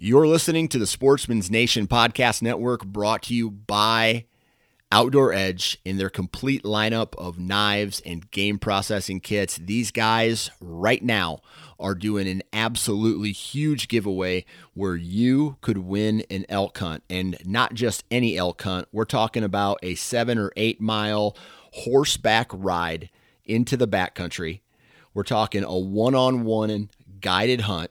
You're listening to the Sportsman's Nation Podcast Network, brought to you by Outdoor Edge in their complete lineup of knives and game processing kits. These guys right now are doing an absolutely huge giveaway where you could win an elk hunt, and not just any elk hunt. We're talking about a 7 or 8 mile horseback ride into the backcountry. We're talking a one-on-one guided hunt.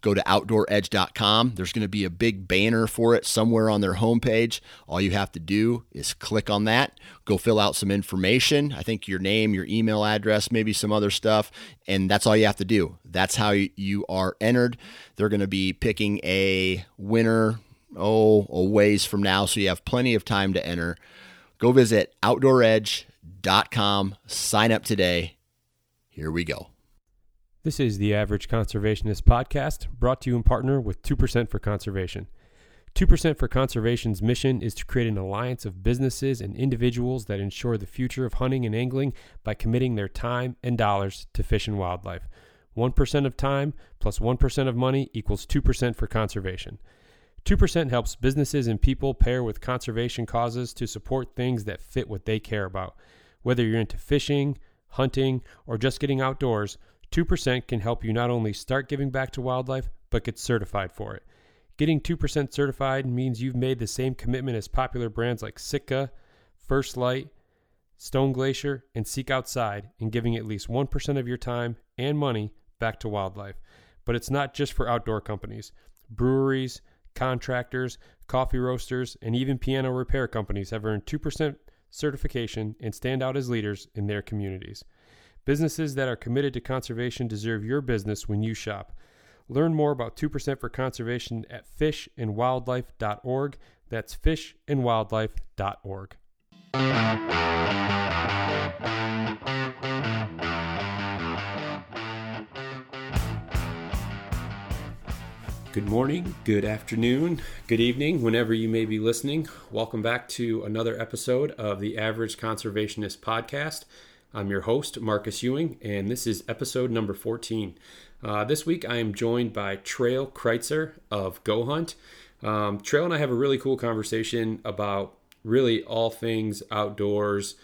Go to OutdoorEdge.com. There's going to be a big banner for it somewhere on their homepage. All you have to do is click on that, go fill out some information. I think your name, your email address, maybe some other stuff. And that's all you have to do. That's how you are entered. They're going to be picking a winner, a ways from now. So you have plenty of time to enter. Go visit OutdoorEdge.com. Sign up today. Here we go. This is the Average Conservationist podcast, brought to you in partner with 2% for Conservation. 2% for Conservation's mission is to create an alliance of businesses and individuals that ensure the future of hunting and angling by committing their time and dollars to fish and wildlife. 1% of time plus 1% of money equals 2% for Conservation. 2% helps businesses and people pair with conservation causes to support things that fit what they care about. Whether you're into fishing, hunting, or just getting outdoors, 2% can help you not only start giving back to wildlife, but get certified for it. Getting 2% certified means you've made the same commitment as popular brands like Sitka, First Light, Stone Glacier, and Seek Outside in giving at least 1% of your time and money back to wildlife. But it's not just for outdoor companies. Breweries, contractors, coffee roasters, and even piano repair companies have earned 2% certification and stand out as leaders in their communities. Businesses that are committed to conservation deserve your business when you shop. Learn more about 2% for Conservation at fishandwildlife.org. That's fishandwildlife.org. Good morning, good afternoon, good evening, whenever you may be listening. Welcome back to another episode of the Average Conservationist podcast. I'm your host, Marcus Ewing, and this is episode number 14. This week, I am joined by Trail Kreitzer of GoHunt. Trail and I have a really cool conversation about really all things outdoors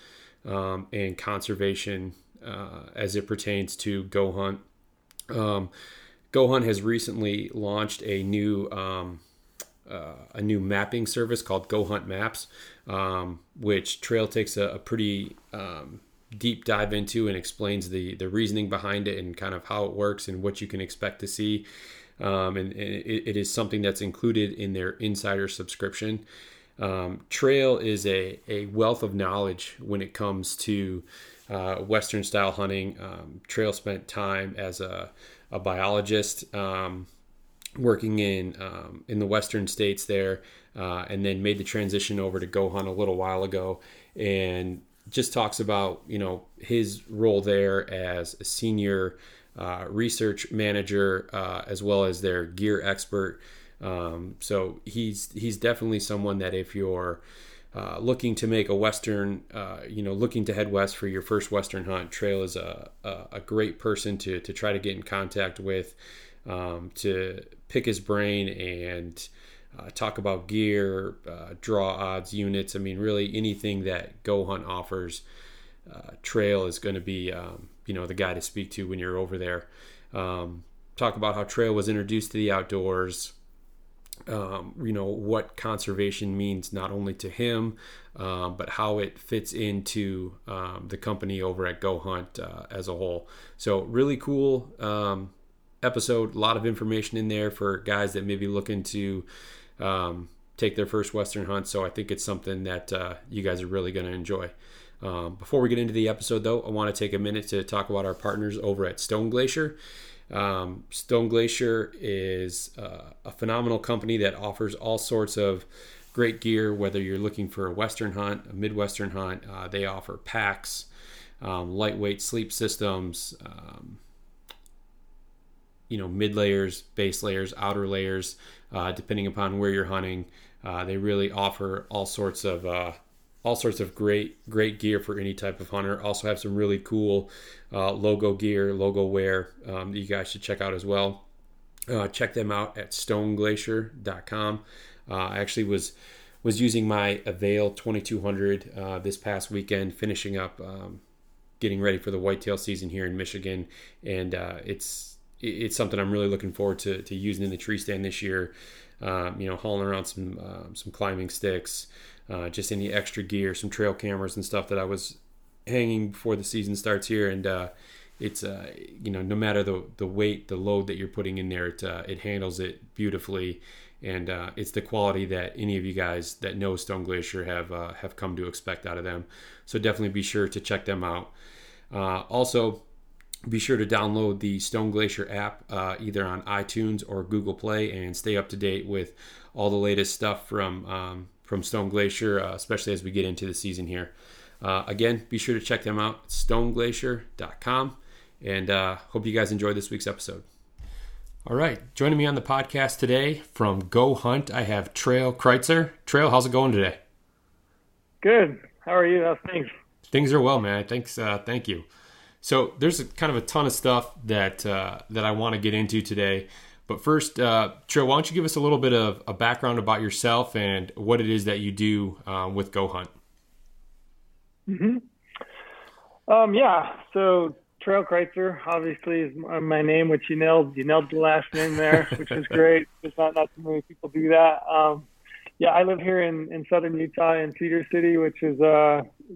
and conservation as it pertains to GoHunt. GoHunt has recently launched a new mapping service called GoHunt Maps, which Trail takes a pretty deep dive into and explains the reasoning behind it and kind of how it works and what you can expect to see. And it is something that's included in their Insider Subscription. Trail is a wealth of knowledge when it comes to Western style hunting. Trail spent time as a biologist working in the Western states there, and then made the transition over to GoHunt a little while ago, and just talks about, you know, his role there as a senior research manager, as well as their gear expert. So he's definitely someone that if you're looking to make a Western, looking to head west for your first Western hunt, Trail is a great person to try to get in contact with, to pick his brain and talk about gear, draw odds, units. I mean, really anything that GoHunt offers, Trail is going to be, the guy to speak to when you're over there. Talk about how Trail was introduced to the outdoors, what conservation means not only to him, but how it fits into the company over at GoHunt as a whole. So really cool episode. A lot of information in there for guys that may be looking to take their first Western hunt. So I think it's something that you guys are really going to enjoy. Before we get into the episode, though, I want to take a minute to talk about our partners over at Stone Glacier. Stone Glacier is a phenomenal company that offers all sorts of great gear, whether you're looking for a Western hunt, a Midwestern hunt. They offer packs, lightweight sleep systems, mid layers, base layers, outer layers, depending upon where you're hunting. They really offer all sorts of great gear for any type of hunter. Also have some really cool logo gear, logo wear that you guys should check out as well. Check them out at StoneGlacier.com. I actually was using my Avail 2200 this past weekend, finishing up getting ready for the whitetail season here in Michigan, and it's something I'm really looking forward to using in the tree stand this year. Hauling around some climbing sticks, just any extra gear, some trail cameras and stuff that I was hanging before the season starts here. And it's no matter the weight, the load that you're putting in there, it handles it beautifully. And it's the quality that any of you guys that know Stone Glacier have come to expect out of them. So definitely be sure to check them out. Also, be sure to download the Stone Glacier app either on iTunes or Google Play and stay up to date with all the latest stuff from Stone Glacier, especially as we get into the season here. Again, be sure to check them out at StoneGlacier.com, and hope you guys enjoyed this week's episode. All right, joining me on the podcast today from Go Hunt, I have Trail Kreitzer. Trail, how's it going today? Good. How are you? How's things? Things are well, man. Thanks. Thank you. So there's a ton of stuff that I want to get into today. But first, Trill, why don't you give us a little bit of a background about yourself and what it is that you do with Go Hunt? Mm-hmm. So Trail Kreitzer, obviously, is my name, which you nailed. You nailed the last name there, which is great. There's not too many people do that. I live here in southern Utah in Cedar City, which is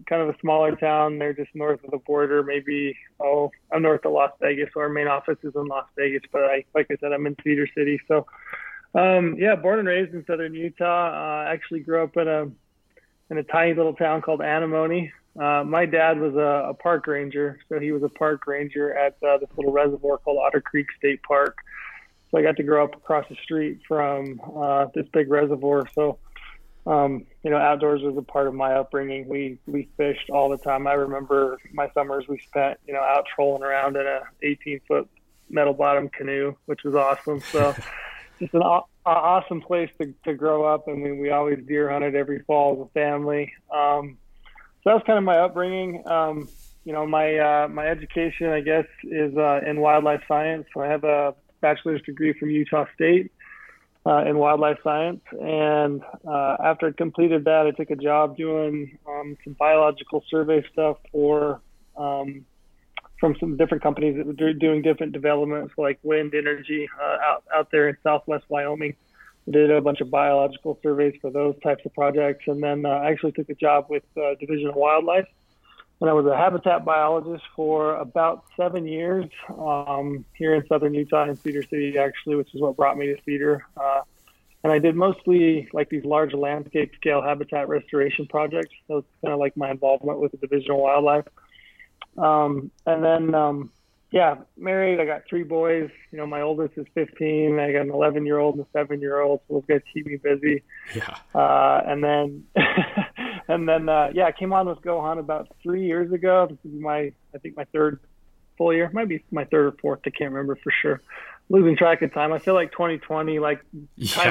kind of a smaller town. They're just north of the border. I'm north of Las Vegas, so our main office is in Las Vegas. But I'm in Cedar City. So, born and raised in southern Utah. Actually grew up in a tiny little town called Annemoni. My dad was a park ranger, so he was a park ranger at this little reservoir called Otter Creek State Park. So I got to grow up across the street from this big reservoir. So, outdoors was a part of my upbringing. We fished all the time. I remember my summers we spent, out trolling around in a 18-foot metal bottom canoe, which was awesome. So just an awesome place to grow up. I mean, we always deer hunted every fall as a family. So that was kind of my upbringing. My education, I guess, is in wildlife science. So I have a bachelor's degree from Utah State in wildlife science, and after I completed that, I took a job doing some biological survey stuff for from some different companies that were doing different developments like wind energy out there in Southwest Wyoming. I did a bunch of biological surveys for those types of projects, and then I actually took a job with Division of Wildlife, and I was a habitat biologist for about 7 years here in southern Utah in Cedar City, actually, which is what brought me to Cedar. And I did mostly these large landscape scale habitat restoration projects. That was kind of my involvement with the Division of Wildlife. Married. I got 3 boys. My oldest is 15. I got an 11-year-old and a 7-year-old. So those guys keep me busy. Yeah. I came on with Go Hunt about 3 years ago. This is my third full year. Might be my third or fourth. I can't remember for sure. Losing track of time. I feel like 2020, time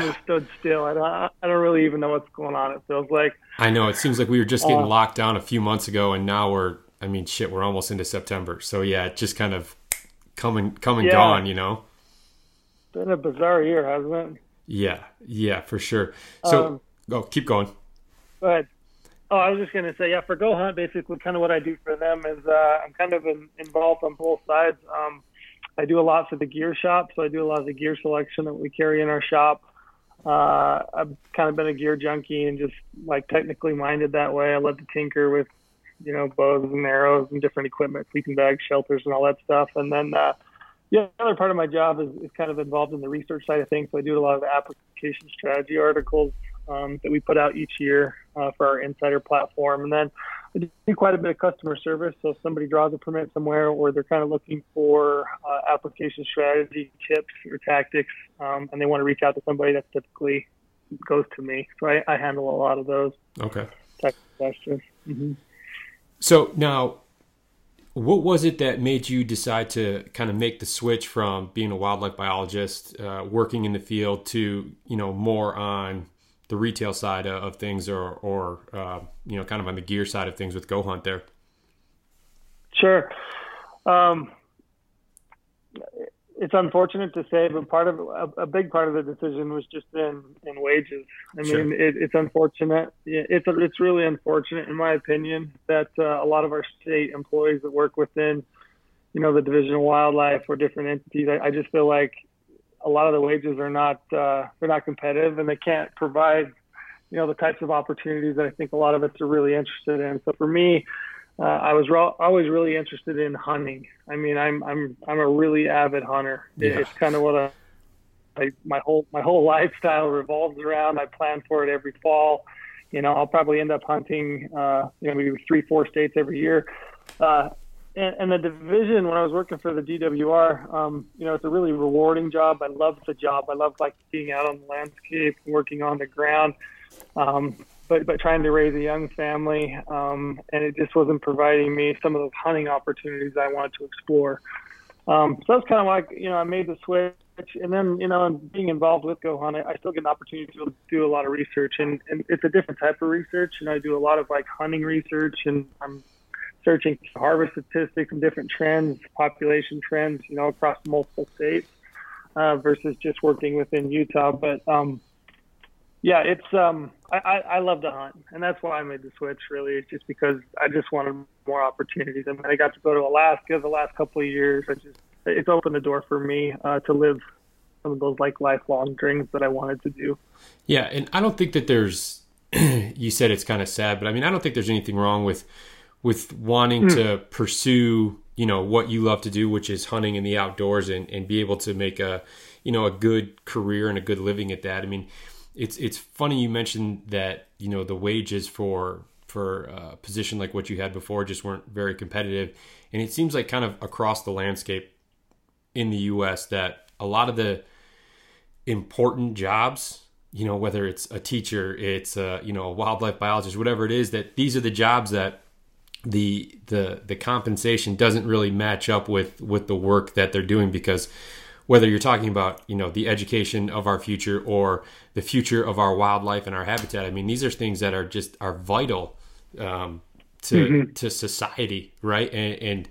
has stood still. I don't really even know what's going on. It feels like. I know. It seems like we were just getting locked down a few months ago, and now we're almost into September. So yeah, it just kind of come and gone. Been a bizarre year, hasn't it? Yeah, for sure. So keep going. Go ahead. Oh, I was just going to say, for Go Hunt, basically kind of what I do for them is I'm kind of involved on both sides. I do a lot for the gear shop, so I do a lot of the gear selection that we carry in our shop. I've kind of been a gear junkie and just technically minded that way. I love to tinker with, bows and arrows and different equipment, sleeping bags, shelters, and all that stuff. And then the other part of my job is kind of involved in the research side of things. So I do a lot of the application strategy articles that we put out each year for our Insider platform. And then I do quite a bit of customer service. So if somebody draws a permit somewhere or they're kind of looking for application strategy tips or tactics, and they want to reach out to somebody, that typically goes to me. So I handle a lot of those. Okay. Type of questions. Mm-hmm. So now, what was it that made you decide to kind of make the switch from being a wildlife biologist, working in the field, to, you know, more on the retail side of things, or you know, kind of on the gear side of things with GoHunt there? Sure. It's unfortunate to say, but a big part of the decision was just in wages. I mean, it's unfortunate. It's really unfortunate, in my opinion, that a lot of our state employees that work within, you know, the Division of Wildlife or different entities, I just feel like a lot of the wages are not competitive, and they can't provide, you know, the types of opportunities that I think a lot of us are really interested in. So for me, I was always really interested in hunting. I mean, I'm a really avid hunter. Yeah. It's kind of what my whole lifestyle revolves around. I plan for it every fall. You know, I'll probably end up hunting, you know, maybe 3-4 states every year. And the division, when I was working for the DWR, you know, it's a really rewarding job. I love the job. I love, like, being out on the landscape, working on the ground. But trying to raise a young family, and it just wasn't providing me some of those hunting opportunities I wanted to explore. So that's kind of like, you know, I made the switch. And then, you know, being involved with GoHunt, I still get an opportunity to do a lot of research, and it's a different type of research. You know, I do a lot of, like, hunting research, and I'm searching harvest statistics and different trends, population trends, you know, across multiple states, versus just working within Utah. But, yeah, it's I love to hunt, and that's why I made the switch, really. It's just because I just wanted more opportunities. I mean, I got to go to Alaska the last couple of years. It's opened the door for me to live some of those, like, lifelong dreams that I wanted to do. Yeah, and I don't think that there's – you said it's kind of sad, but I mean, I don't think there's anything wrong with wanting to pursue, you know, what you love to do, which is hunting in the outdoors, and be able to make a, you know, a good career and a good living at that. I mean – It's funny you mentioned that, you know, the wages for a position like what you had before just weren't very competitive. And it seems like kind of across the landscape in the U.S. that a lot of the important jobs, you know, whether it's a teacher, it's a, you know, a wildlife biologist, whatever it is, that these are the jobs that the compensation doesn't really match up with the work that they're doing, because whether you're talking about, you know, the education of our future or the future of our wildlife and our habitat, I mean, these are things that are just are vital to society, right? And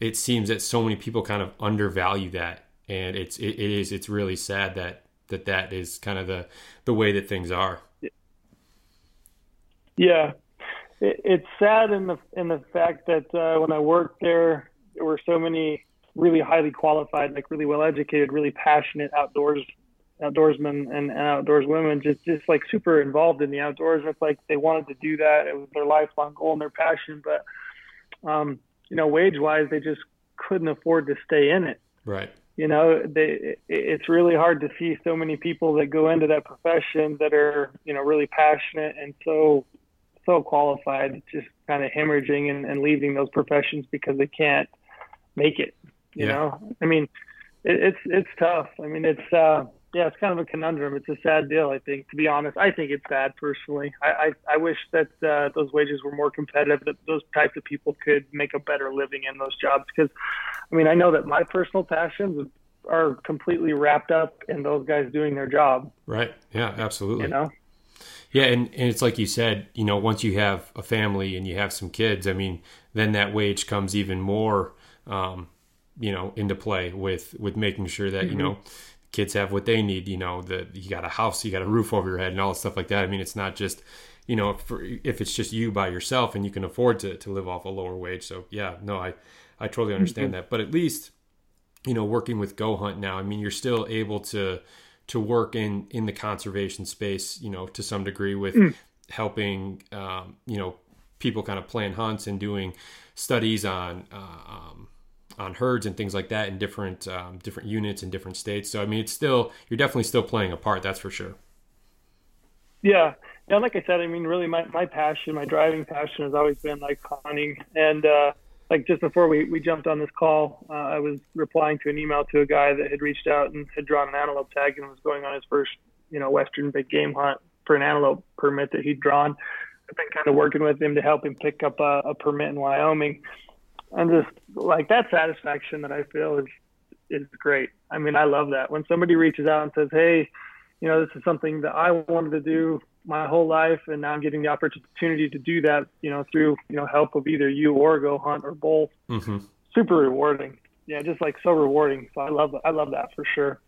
it seems that so many people kind of undervalue that, and it's really sad that is kind of the way that things are. Yeah, it's sad in the fact that when I worked there were so many really highly qualified, like really well-educated, really passionate outdoorsmen and outdoors women, just like super involved in the outdoors. It's like they wanted to do that. It was their lifelong goal and their passion, but, you know, wage-wise, they just couldn't afford to stay in it. Right. You know, it's really hard to see so many people that go into that profession that are, you know, really passionate and so qualified, just kind of hemorrhaging and leaving those professions because they can't make it. You know, I mean, it's tough. I mean, it's kind of a conundrum. It's a sad deal, I think, to be honest. I think it's sad personally. I wish that those wages were more competitive, that those types of people could make a better living in those jobs. Because, I mean, I know that my personal passions are completely wrapped up in those guys doing their job. Right. Yeah, absolutely. You know? Yeah, and it's like you said, you know, once you have a family and you have some kids, I mean, then that wage comes even more you know, into play with making sure that, you know, kids have what they need, you know, you got a house, you got a roof over your head and all that stuff like that. I mean, it's not just, you know, if it's just you by yourself and you can afford to live off a lower wage. So yeah, no, I totally understand that, but at least, you know, working with GoHunt now, I mean, you're still able to work in the conservation space, you know, to some degree with helping, you know, people kind of plan hunts and doing studies on herds and things like that in different different units in different states. So I mean, you're definitely still playing a part, that's for sure. Yeah, Yeah, like I said, I mean, really my passion, my driving passion has always been like hunting. And like just before we jumped on this call, I was replying to an email to a guy that had reached out and had drawn an antelope tag and was going on his first, you know, Western big game hunt for an antelope permit that he'd drawn. I've been kind of working with him to help him pick up a permit in Wyoming. And just like that satisfaction that I feel is great. I mean, I love that. When somebody reaches out and says, hey, you know, this is something that I wanted to do my whole life, and now I'm getting the opportunity to do that, you know, through, you know, help of either you or GoHunt or both. Mm-hmm. Super rewarding. Yeah, just like so rewarding. So I love that for sure.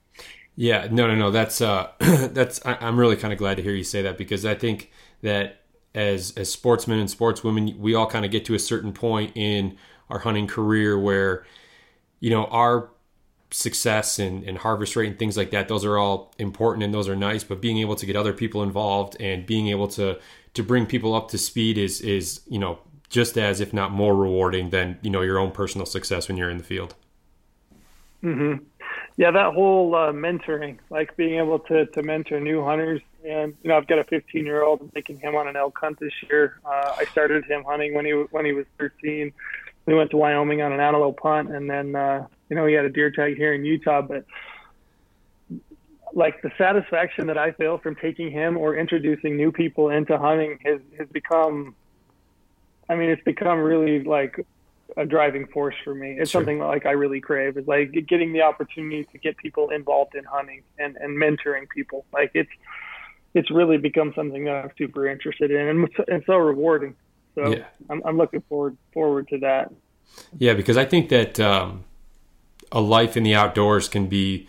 Yeah, no. That's I'm really kind of glad to hear you say that, because I think that as sportsmen and sportswomen, we all kind of get to a certain point in our hunting career where, you know, our success and harvest rate and things like that, those are all important and those are nice, but being able to get other people involved and being able to bring people up to speed is, you know, just as, if not more rewarding than, you know, your own personal success when you're in the field. Mm-hmm. Yeah, that whole mentoring, like being able to mentor new hunters. And, you know, I've got a 15-year-old. I'm taking him on an elk hunt this year. I started him hunting when he was 13. We went to Wyoming on an antelope hunt, and then, you know, he had a deer tag here in Utah. But, like, the satisfaction that I feel from taking him or introducing new people into hunting has become, I mean, it's become really, like, a driving force for me. It's sure. Something that, like, I really crave is like getting the opportunity to get people involved in hunting and mentoring people. Like it's really become something that I'm super interested in and so rewarding. So yeah. I'm looking forward to that. Yeah. Because I think that, a life in the outdoors can be,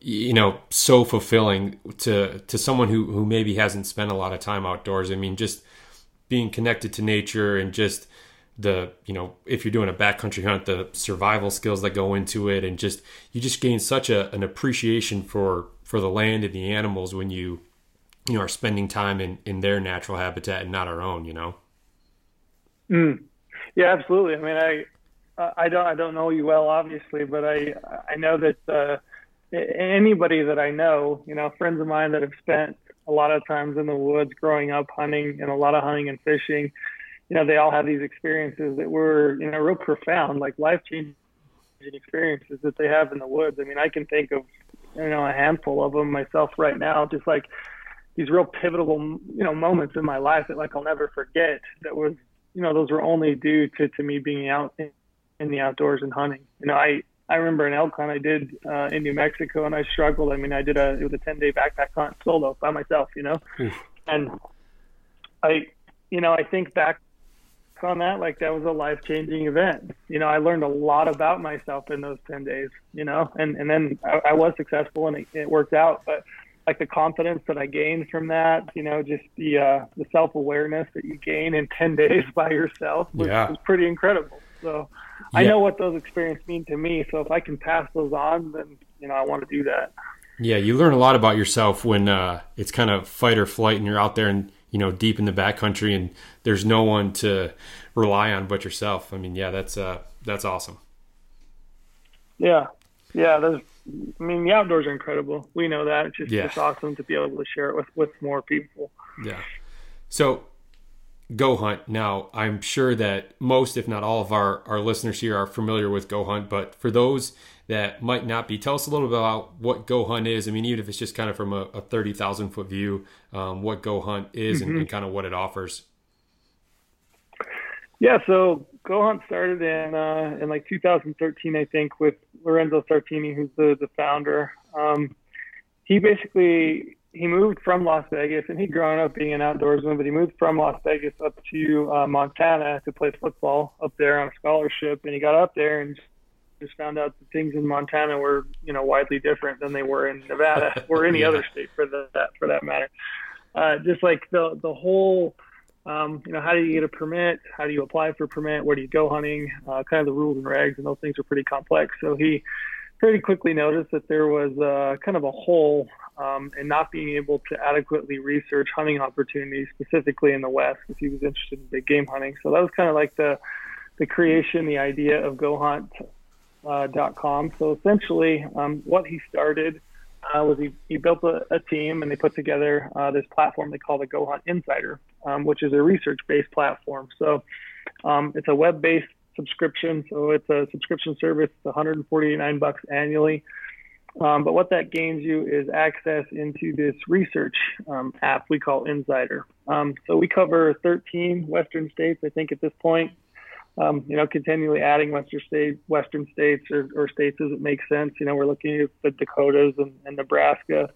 you know, so fulfilling to someone who maybe hasn't spent a lot of time outdoors. I mean, just being connected to nature and just, the, you know, if you're doing a backcountry hunt, the survival skills that go into it, and just you just gain such an appreciation for the land and the animals when you are spending time in their natural habitat and not our own, you know. Mm. Yeah, absolutely. I mean, I don't know you well, obviously, but I know that anybody that I know, you know, friends of mine that have spent a lot of times in the woods growing up hunting and a lot of hunting and fishing. You know, they all have these experiences that were, you know, real profound, like life-changing experiences that they have in the woods. I mean, I can think of, you know, a handful of them myself right now, just like these real pivotal, you know, moments in my life that, like, I'll never forget. That was, you know, those were only due to me being out in the outdoors and hunting. You know, I remember an elk hunt I did in New Mexico, and I struggled. I mean, it was a 10-day backpack hunt solo by myself, you know. And I think back on that, like, that was a life-changing event. You know, I learned a lot about myself in those 10 days, you know, and then I was successful and it worked out. But like the confidence that I gained from that, you know, just the self-awareness that you gain in 10 days by yourself was pretty incredible. So yeah. I know what those experiences mean to me. So if I can pass those on, then, you know, I want to do that. Yeah. You learn a lot about yourself when it's kind of fight or flight and you're out there and, you know, deep in the backcountry and there's no one to rely on but yourself. I mean, yeah, that's awesome. Yeah. Yeah. The outdoors are incredible. We know that. It's just it's awesome to be able to share it with more people. Yeah. So GoHunt. Now, I'm sure that most, if not all of our listeners here are familiar with GoHunt, but for those that might not be, tell us a little bit about what GoHunt is. I mean, even if it's just kind of from a 30,000 foot view, what GoHunt is mm-hmm. and kind of what it offers. Yeah. So GoHunt started in like 2013, I think, with Lorenzo Sartini, who's the founder. He moved from Las Vegas, and he'd grown up being an outdoorsman, but he moved from Las Vegas up to Montana to play football up there on a scholarship. And he got up there and just found out that things in Montana were, you know, widely different than they were in Nevada or any other state for that matter. Just like the whole, you know, how do you get a permit? How do you apply for a permit? Where do you go hunting? Kind of the rules and regs and those things are pretty complex. So he pretty quickly noticed that there was kind of a hole in not being able to adequately research hunting opportunities, specifically in the West, because he was interested in big game hunting. So that was kind of like the creation, the idea of GoHunt.com. So essentially, what he started was he built a team, and they put together this platform they call the GoHunt Insider, which is a research-based platform. So it's a web-based subscription. So it's a subscription service. It's $149 annually. But what that gains you is access into this research app we call Insider. So we cover 13 Western states, I think, at this point. You know, continually adding Western states or states as it makes sense. You know, we're looking at the Dakotas and Nebraska.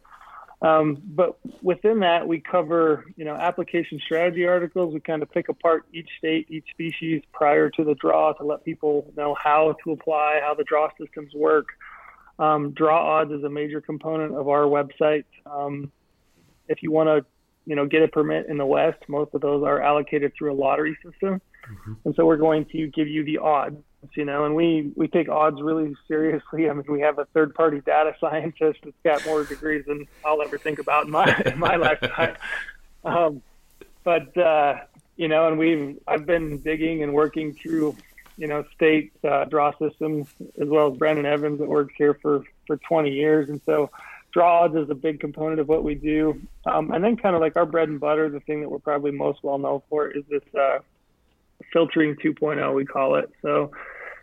But within that, we cover, you know, application strategy articles. We kind of pick apart each state, each species prior to the draw to let people know how to apply, how the draw systems work. Draw odds is a major component of our website. If you want to, you know, get a permit in the West, most of those are allocated through a lottery system. Mm-hmm. And so we're going to give you the odds, you know, and we take odds really seriously. I mean, we have a third-party data scientist that's got more degrees than I'll ever think about in my lifetime. You know, and I've been digging and working through, you know, state draw systems, as well as Brandon Evans that works here for 20 years. And so draw odds is a big component of what we do. And then kind of like our bread and butter, the thing that we're probably most well known for is this filtering 2.0, we call it. So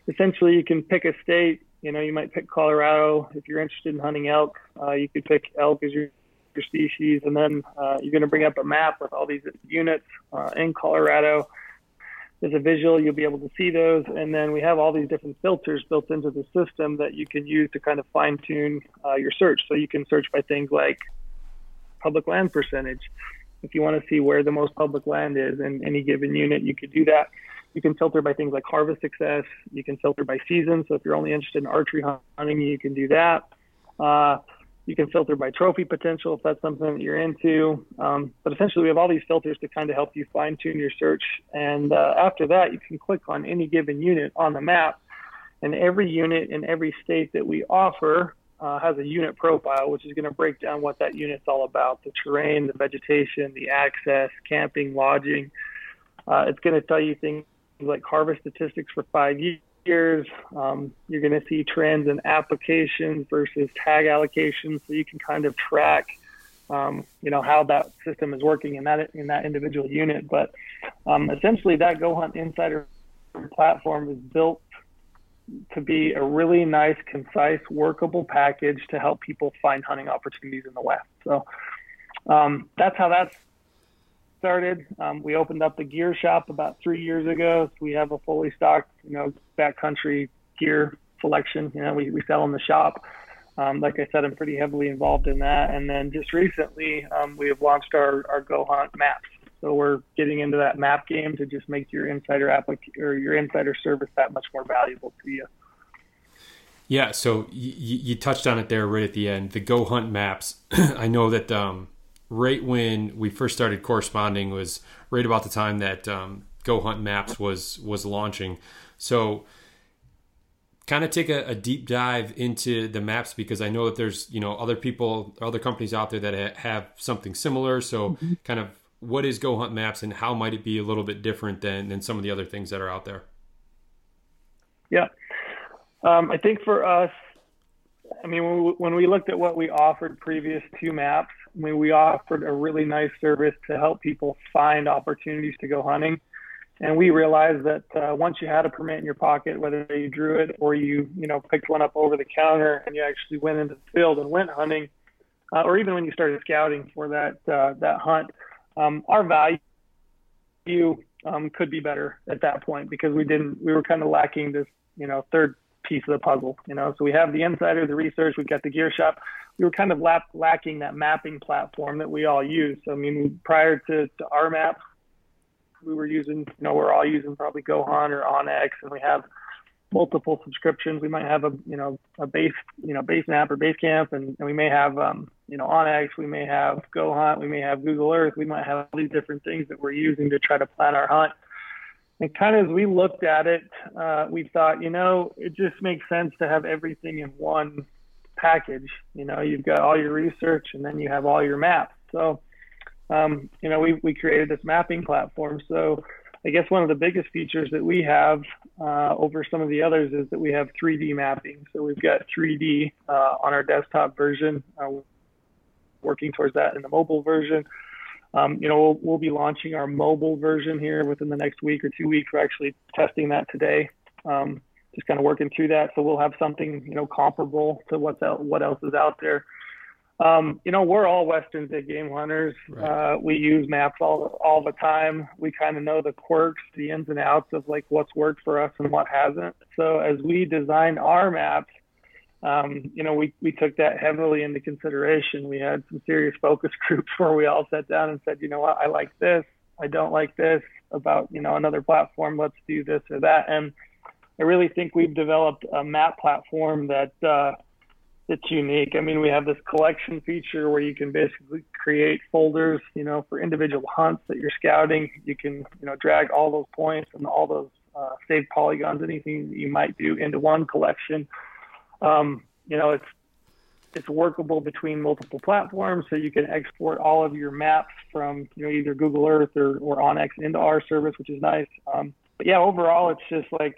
essentially you can pick a state, you know, you might pick Colorado. If you're interested in hunting elk, you could pick elk as your species. And then you're going to bring up a map with all these units in Colorado. There's a visual, you'll be able to see those. And then we have all these different filters built into the system that you can use to kind of fine tune your search. So you can search by things like public land percentage. If you want to see where the most public land is in any given unit, you could do that. You can filter by things like harvest success. You can filter by season. So if you're only interested in archery hunting, you can do that. You can filter by trophy potential if that's something that you're into. But essentially, we have all these filters to kind of help you fine-tune your search. And after that, you can click on any given unit on the map. And every unit in every state that we offer has a unit profile, which is going to break down what that unit's all about, the terrain, the vegetation, the access, camping, lodging. It's going to tell you things like harvest statistics for 5 years. You're going to see trends in applications versus tag allocations, so you can kind of track, you know, how that system is working in that individual unit. But essentially, that GoHunt Insider platform is built to be a really nice, concise, workable package to help people find hunting opportunities in the West. So that's how that's started. We opened up the gear shop about 3 years ago. So we have a fully stocked, you know, backcountry gear selection. You know, we sell in the shop. Like I said, I'm pretty heavily involved in that. And then just recently, we have launched our GoHunt Maps. So we're getting into that map game to just make your Insider your Insider service that much more valuable to you. Yeah. So you touched on it there right at the end. The GoHunt Maps. I know that. Right when we first started corresponding was right about the time that GoHunt Maps was launching. So kind of take a deep dive into the maps, because I know that there's, you know, other companies out there that have something similar. So mm-hmm. Kind of what is GoHunt Maps and how might it be a little bit different than some of the other things that are out there? Yeah. I think for us, I mean, when we looked at what we offered previous to Maps, I mean, we offered a really nice service to help people find opportunities to go hunting. And we realized that once you had a permit in your pocket, whether you drew it or you know, picked one up over the counter and you actually went into the field and went hunting, or even when you started scouting for that hunt, our value could be better at that point, because we were kind of lacking this, you know, third piece of the puzzle, you know. So we have the Insider, the research, we've got the gear shop. We were kind of lacking that mapping platform that we all use. I mean, prior to our map, we were using, you know, we're all using probably GoHunt or OnX, and we have multiple subscriptions. We might have a base map or base camp, and we may have, you know, OnX, we may have GoHunt, we may have Google Earth, we might have all these different things that we're using to try to plan our hunt. And kind of as we looked at it, we thought, you know, it just makes sense to have everything in one package. You know, you've got all your research and then you have all your maps. So, you know, we created this mapping platform. So I guess one of the biggest features that we have over some of the others is that we have 3D mapping. So we've got 3D on our desktop version, working towards that in the mobile version. We'll be launching our mobile version here within the next week or 2 weeks. We're actually testing that today, just kind of working through that. So we'll have something, comparable to what else is out there. We're all Western big game hunters. Right. We use maps all the time. We kind of know the quirks, the ins and outs of like what's worked for us and what hasn't. So as we design our maps, we took that heavily into consideration. We had some serious focus groups where we all sat down and said, you know what, I like this. I don't like this about, another platform. Let's do this or that. And I really think we've developed a map platform that, it's unique. I mean, we have this collection feature where you can basically create folders, for individual hunts that you're scouting. You can, drag all those points and all those saved polygons, anything that you might do into one collection. It's workable between multiple platforms, so you can export all of your maps from, either Google Earth or OnX into our service, which is nice. But yeah, overall, it's just like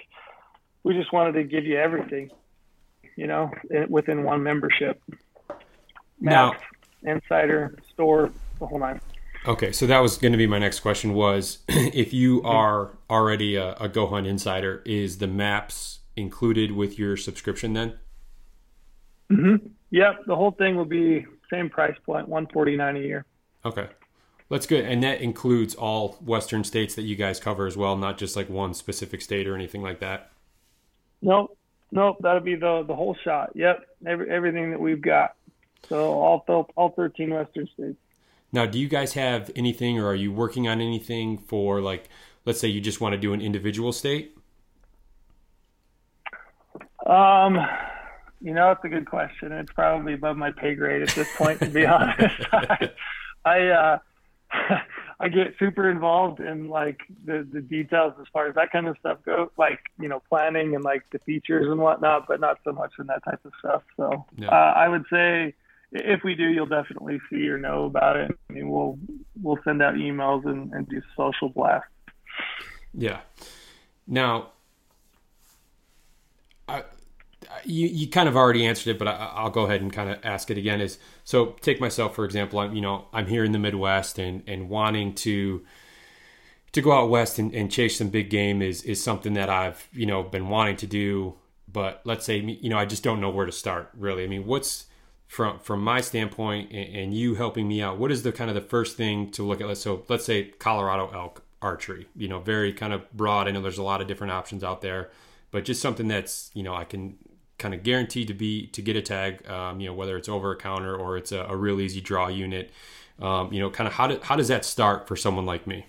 we just wanted to give you everything. Within one membership. Maps, now, Insider, store, the whole nine. Okay, so that was going to be my next question was, if you are already a GoHunt Insider, is the maps included with your subscription then? Mm-hmm. Yep, the whole thing will be same price point, $149 a year. Okay, that's good. And that includes all Western states that you guys cover as well, not just like one specific state or anything like that? Nope, that'll be the whole shot. Yep, everything that we've got. So all 13 Western states. Now, do you guys have anything, or are you working on anything for, like, let's say you just want to do an individual state? It's a good question. It's probably above my pay grade at this point, to be honest. I get super involved in like the details as far as that kind of stuff goes, like, planning and like the features and whatnot, but not so much in that type of stuff. So yeah. I would say if we do, you'll definitely see or know about it. I mean, we'll send out emails and do social blasts. Yeah. Now, you kind of already answered it, but I'll go ahead and kind of ask it again. So take myself, for example. I'm here in the Midwest and wanting to go out west and chase some big game is something that I've, been wanting to do. But let's say, I just don't know where to start really. I mean, what's from my standpoint and you helping me out, what is the kind of the first thing to look at? So let's say Colorado elk archery, very kind of broad. I know there's a lot of different options out there, but just something that's, I can kind of guaranteed to get a tag, whether it's over a counter or it's a real easy draw unit, kind of how does that start for someone like me?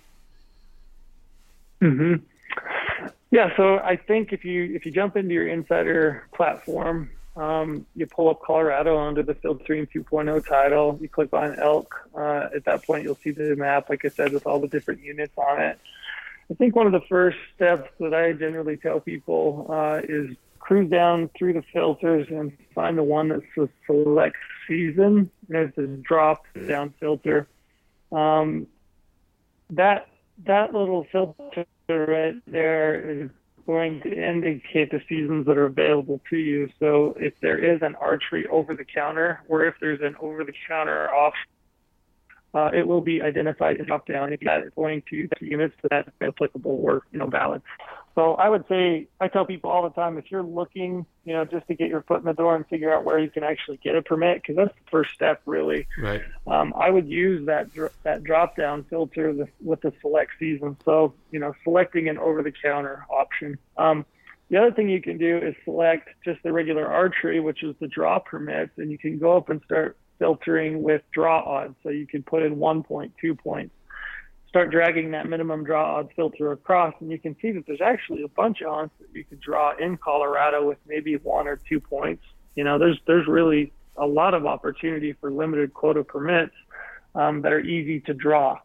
Mm-hmm. Yeah. So I think if you jump into your Insider platform, you pull up Colorado under the Filtering 2.0 title, you click on elk. At that point, you'll see the map, like I said, with all the different units on it. I think one of the first steps that I generally tell people, is cruise down through the filters and find the one that's the select season. There's the drop down filter. That little filter right there is going to indicate the seasons that are available to you. So if there is an archery over the counter, or if there's an over the counter off, it will be identified and dropped down if that is going to the units that are applicable or valid. So I would say, I tell people all the time, if you're looking, just to get your foot in the door and figure out where you can actually get a permit, because that's the first step, really. Right. I would use that drop-down filter with the select season. So, selecting an over-the-counter option. The other thing you can do is select just the regular archery, which is the draw permits, and you can go up and start filtering with draw odds. So you can put in 1.2 points. Start dragging that minimum draw odds filter across, and you can see that there's actually a bunch of hunts that you could draw in Colorado with maybe 1 or 2 points. There's really a lot of opportunity for limited quota permits that are easy to draw.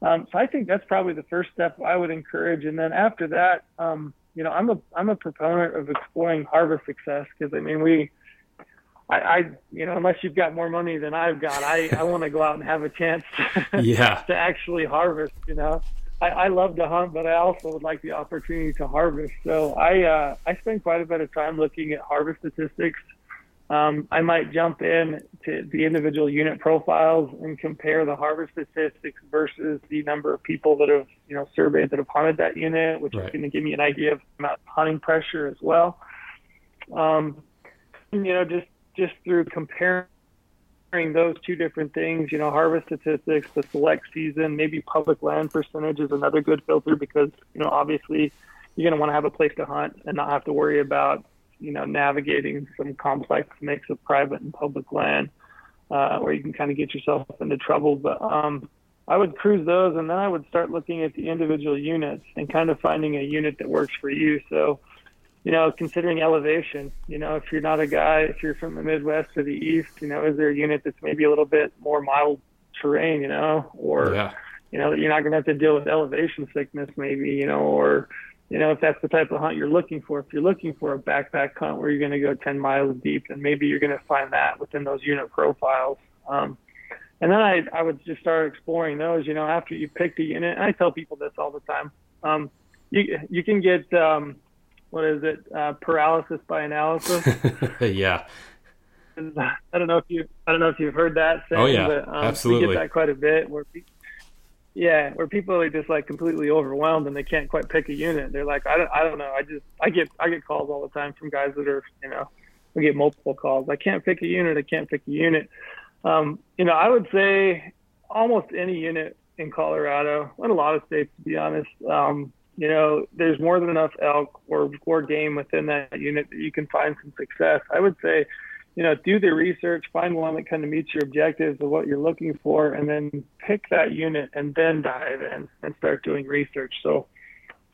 So I think that's probably the first step I would encourage. And then after that, I'm a proponent of exploring harvest success, because unless you've got more money than I've got, I want to go out and have a chance to actually harvest. I love to hunt, but I also would like the opportunity to harvest. So I spend quite a bit of time looking at harvest statistics. I might jump in to the individual unit profiles and compare the harvest statistics versus the number of people that have, you know, surveyed that have hunted that unit, which is going to give me an idea of hunting pressure as well. You know, just through comparing those two different things, you know, harvest statistics, the select season, maybe public land percentage is another good filter because, you know, obviously you're going to want to have a place to hunt and not have to worry about, you know, navigating some complex mix of private and public land where you can kind of get yourself into trouble. But I would cruise those, and then I would start looking at the individual units and kind of finding a unit that works for you. So, you know, considering elevation, you know, if you're not a guy, if you're from the Midwest to the East, you know, is there a unit that's maybe a little bit more mild terrain, you know, or, you know, that you're not going to have to deal with elevation sickness maybe, you know, or, you know, if that's the type of hunt you're looking for. If you're looking for a backpack hunt where you're going to go 10 miles deep, then maybe you're going to find that within those unit profiles. And then I would just start exploring those, you know, after you pick the unit. And I tell people this all the time. You can get... paralysis by analysis. Yeah. I don't know if you've heard that saying, but absolutely. We get that quite a bit where people are just like completely overwhelmed and they can't quite pick a unit. They're like, I don't know. I get calls all the time from guys that are, you know, we get multiple calls. I can't pick a unit. You know, I would say almost any unit in Colorado, in a lot of states, to be honest, you know, there's more than enough elk or game within that unit that you can find some success. I would say, you know, do the research, find one that kind of meets your objectives of what you're looking for, and then pick that unit and then dive in and start doing research. So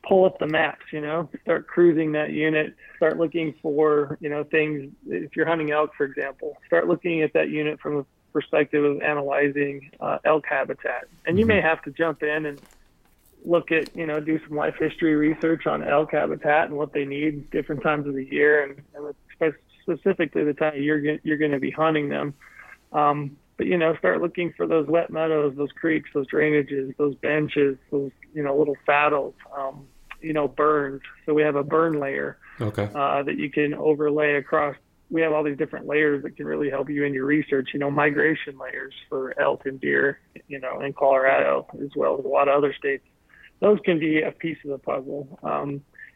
pull up the maps, you know, start cruising that unit, start looking for, you know, things. If you're hunting elk, for example, start looking at that unit from the perspective of analyzing elk habitat. And you may have to jump in and look at, you know, do some life history research on elk habitat and what they need different times of the year and specifically the time you're going to be hunting them. But, you know, start looking for those wet meadows, those creeks, those drainages, those benches, those, you know, little saddles, you know, burns. So we have a burn layer that you can overlay across. We have all these different layers that can really help you in your research, you know, migration layers for elk and deer, you know, in Colorado as well as a lot of other states. Those can be a piece of the puzzle.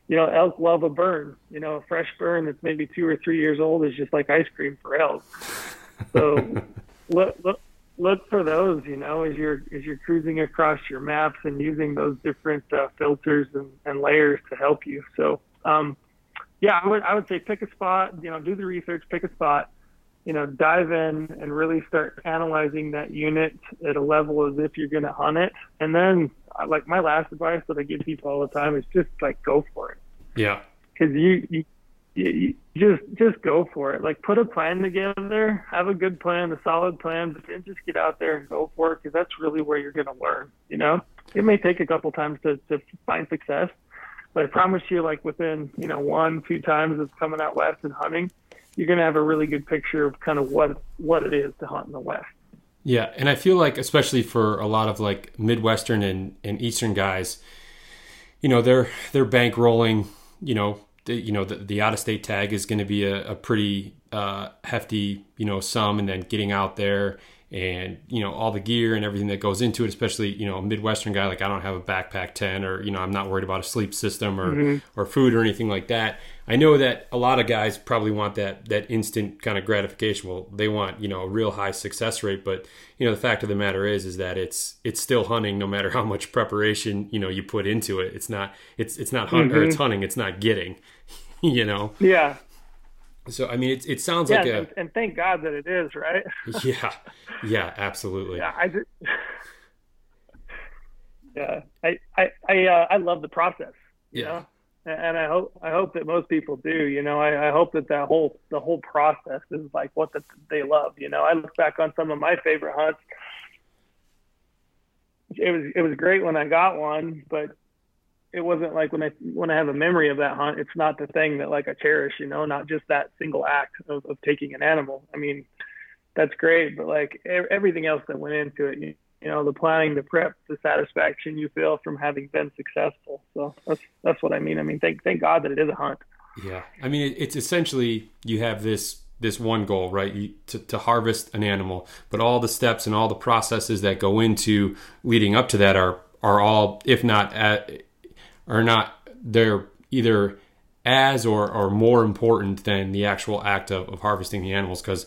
You know, elk love a burn. You know, a fresh burn that's maybe 2 or 3 years old is just like ice cream for elk. So look for those, you know, as you're cruising across your maps and using those different filters and layers to help you. So, I would say pick a spot, you know, do the research, pick a spot, you know, dive in and really start analyzing that unit at a level as if you're going to hunt it. And then, like, my last advice that I give people all the time is just, like, go for it. Yeah. Because you just go for it. Like, put a plan together, have a good plan, a solid plan, but then just get out there and go for it because that's really where you're going to learn, you know? It may take a couple times to find success, but I promise you, like, within, you know, 1-2 times of coming out west and hunting, you're going to have a really good picture of kind of what it is to hunt in the West. Yeah. And I feel like, especially for a lot of like Midwestern and Eastern guys, you know, they're bankrolling, the out-of-state tag is going to be a pretty hefty, you know, sum, and then getting out there and, you know, all the gear and everything that goes into it, especially, you know, a Midwestern guy, like I don't have a backpack tent or, you know, I'm not worried about a sleep system or food or anything like that. I know that a lot of guys probably want that instant kind of gratification. Well, they want, you know, a real high success rate, but, you know, the fact of the matter is that it's still hunting no matter how much preparation, you know, you put into it. It's not hunting, or it's hunting, it's not getting, you know? Yeah. So, I mean, it sounds like a... And thank God that it is, right? Yeah. Yeah, absolutely. Yeah, I love the process, you know? And I hope that most people do, you know? I hope that the whole process is like what they love, you know? I look back on some of my favorite hunts. It was great when I got one, but it wasn't like when I have a memory of that hunt, it's not the thing that like I cherish, you know, not just that single act of taking an animal. I mean, that's great, but like everything else that went into it, you you know, the planning, the prep, the satisfaction you feel from having been successful. So that's what I mean. I mean, thank God that it is a hunt. Yeah. I mean, it's essentially, you have this one goal, right? To harvest an animal, but all the steps and all the processes that go into leading up to that are all, if not at, are not, they're either as or more important than the actual act of harvesting the animals. Because,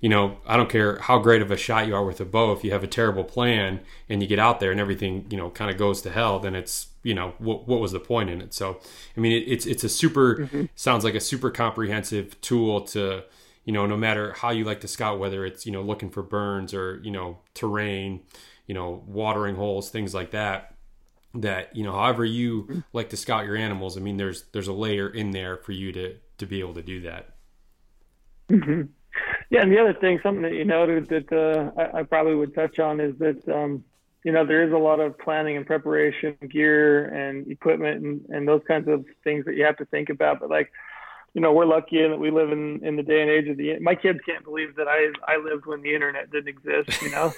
you know, I don't care how great of a shot you are with a bow. If you have a terrible plan and you get out there and everything, you know, kind of goes to hell, then it's, you know, what was the point in it? So, I mean, it's a super, sounds like a super comprehensive tool to, you know, no matter how you like to scout, whether it's, you know, looking for burns or, you know, terrain, you know, watering holes, things like that, that, you know, however you like to scout your animals. I mean, there's a layer in there for you to be able to do that. Mm-hmm. Yeah, and the other thing, something that you noted that I probably would touch on is that, you know, there is a lot of planning and preparation, gear and equipment and those kinds of things that you have to think about. But, like, you know, we're lucky in that we live in the day and age of the – my kids can't believe that I lived when the internet didn't exist, you know.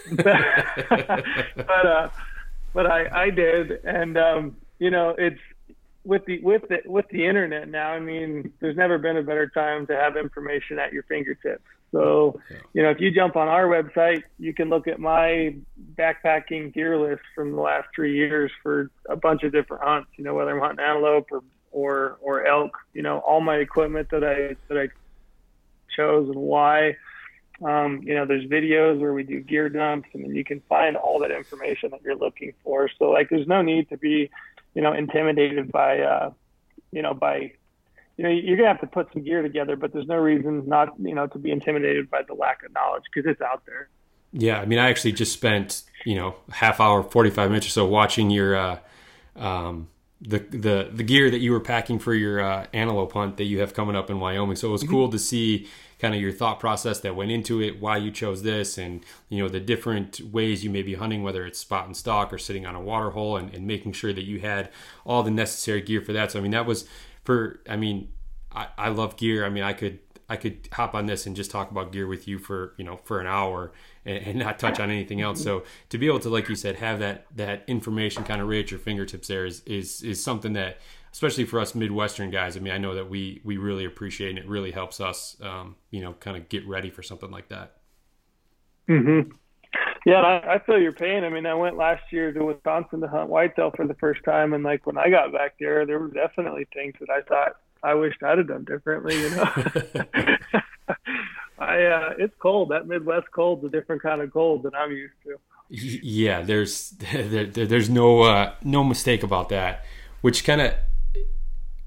But I did. And, you know, it's – With the internet now, I mean, there's never been a better time to have information at your fingertips. So, you know, if you jump on our website, you can look at my backpacking gear list from the last 3 years for a bunch of different hunts. You know, whether I'm hunting antelope or elk. You know, all my equipment that I chose and why. You know, there's videos where we do gear dumps, and then you can find all that information that you're looking for. So, like, there's no need to be, you know, intimidated by, you know, by, you know, you're going to have to put some gear together, but there's no reason not, you know, to be intimidated by the lack of knowledge, because it's out there. Yeah. I mean, I actually just spent, you know, half hour, 45 minutes or so watching your, the gear that you were packing for your, antelope hunt that you have coming up in Wyoming. So it was cool to see kind of your thought process that went into it, why you chose this, and, you know, the different ways you may be hunting, whether it's spot and stalk or sitting on a water hole, and making sure that you had all the necessary gear for that. So, I mean, that was for, I mean, I love gear. I mean, I could hop on this and just talk about gear with you for, you know, for an hour and not touch on anything else. So to be able to, like you said, have that information kind of right at your fingertips there is something that, especially for us Midwestern guys, I mean, I know that we really appreciate, and it really helps us, you know, kind of get ready for something like that. Mm-hmm. Yeah. I feel your pain. I mean, I went last year to Wisconsin to hunt whitetail for the first time. And, like, when I got back there were definitely things that I thought, I wished I'd have done differently, you know. It's cold. That Midwest cold's a different kind of cold than I'm used to. Yeah, there's no mistake about that. Which kind of,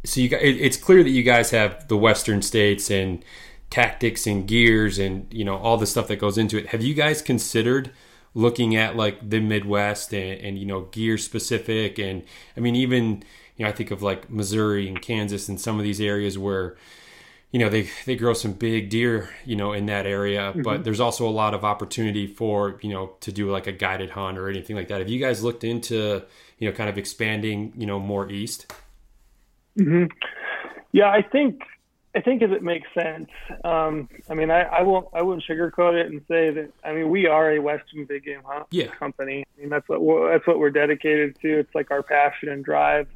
so you guys, it's clear that you guys have the Western states and tactics and gears and, you know, all the stuff that goes into it. Have you guys considered looking at, like, the Midwest and you know, gear specific? And I mean, even, you know, I think of, like, Missouri and Kansas and some of these areas where, you know, they grow some big deer, you know, in that area. Mm-hmm. But there's also a lot of opportunity for, you know, to do, like, a guided hunt or anything like that. Have you guys looked into, you know, kind of expanding, you know, more east? Mm-hmm. Yeah, I think if it makes sense. I mean, I wouldn't sugarcoat it and say that. I mean, we are a Western big game hunt company. I mean, that's what we're dedicated to. It's like our passion and drive.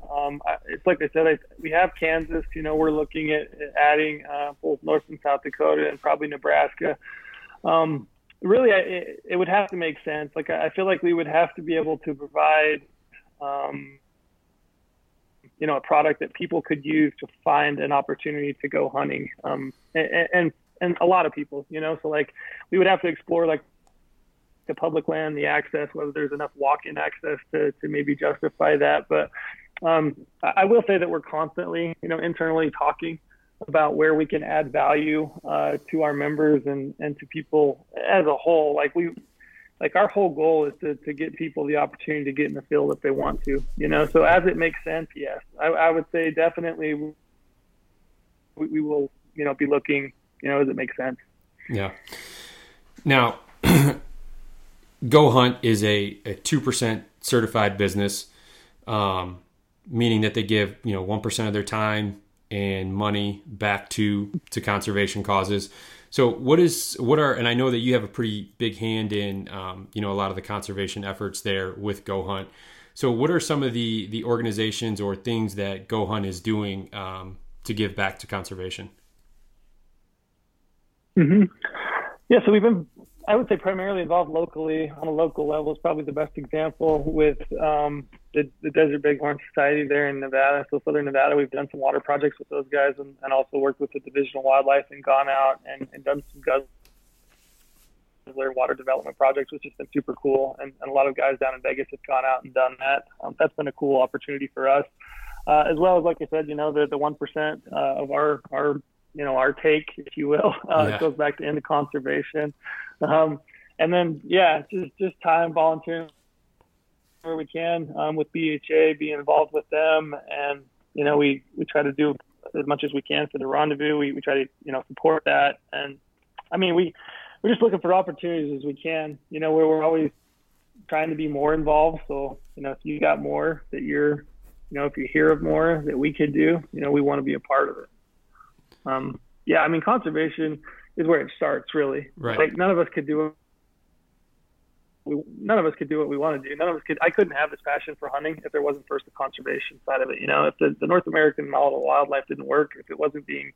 It's like I said, we have Kansas. You know, we're looking at adding both North and South Dakota and probably Nebraska. Really, it would have to make sense. Like, I feel like we would have to be able to provide, you know, a product that people could use to find an opportunity to go hunting, and a lot of people, you know. So, like, we would have to explore, like, the public land, the access, whether there's enough walk-in access to maybe justify that. But I will say that we're constantly, you know, internally talking about where we can add value to our members and to people as a whole. Like, our whole goal is to get people the opportunity to get in the field if they want to, you know. So as it makes sense, yes, I would say definitely we will, you know, be looking, you know, as it makes sense. Yeah. Now, GoHunt is a 2% certified business, meaning that they give, you know, 1% of their time and money back to conservation causes. So what are, and I know that you have a pretty big hand in, a lot of the conservation efforts there with GoHunt. So what are some of the organizations or things that GoHunt is doing to give back to conservation? Mm-hmm. Yeah, so we've been, I would say, primarily involved locally. On a local level is probably the best example with the Desert Bighorn Society there in Nevada. So Southern Nevada, we've done some water projects with those guys and also worked with the Division of Wildlife and gone out and done some guzzler water development projects, which has been super cool. And a lot of guys down in Vegas have gone out and done that. That's been a cool opportunity for us. As well as, like I said, the 1% of our our take, if you will, it goes back to into conservation. And then, just time volunteering where we can with BHA, be involved with them. And, we try to do as much as we can for the rendezvous. We try to, support that. And I mean, we're just looking for opportunities as we can, where we're always trying to be more involved. So, if you got more that if you hear of more that we could do, we want to be a part of it. Conservation is where it starts, really. Right. Like none of us could do what we want to do. I couldn't have this passion for hunting if there wasn't first the conservation side of it. If the North American model of wildlife didn't work, if it wasn't being,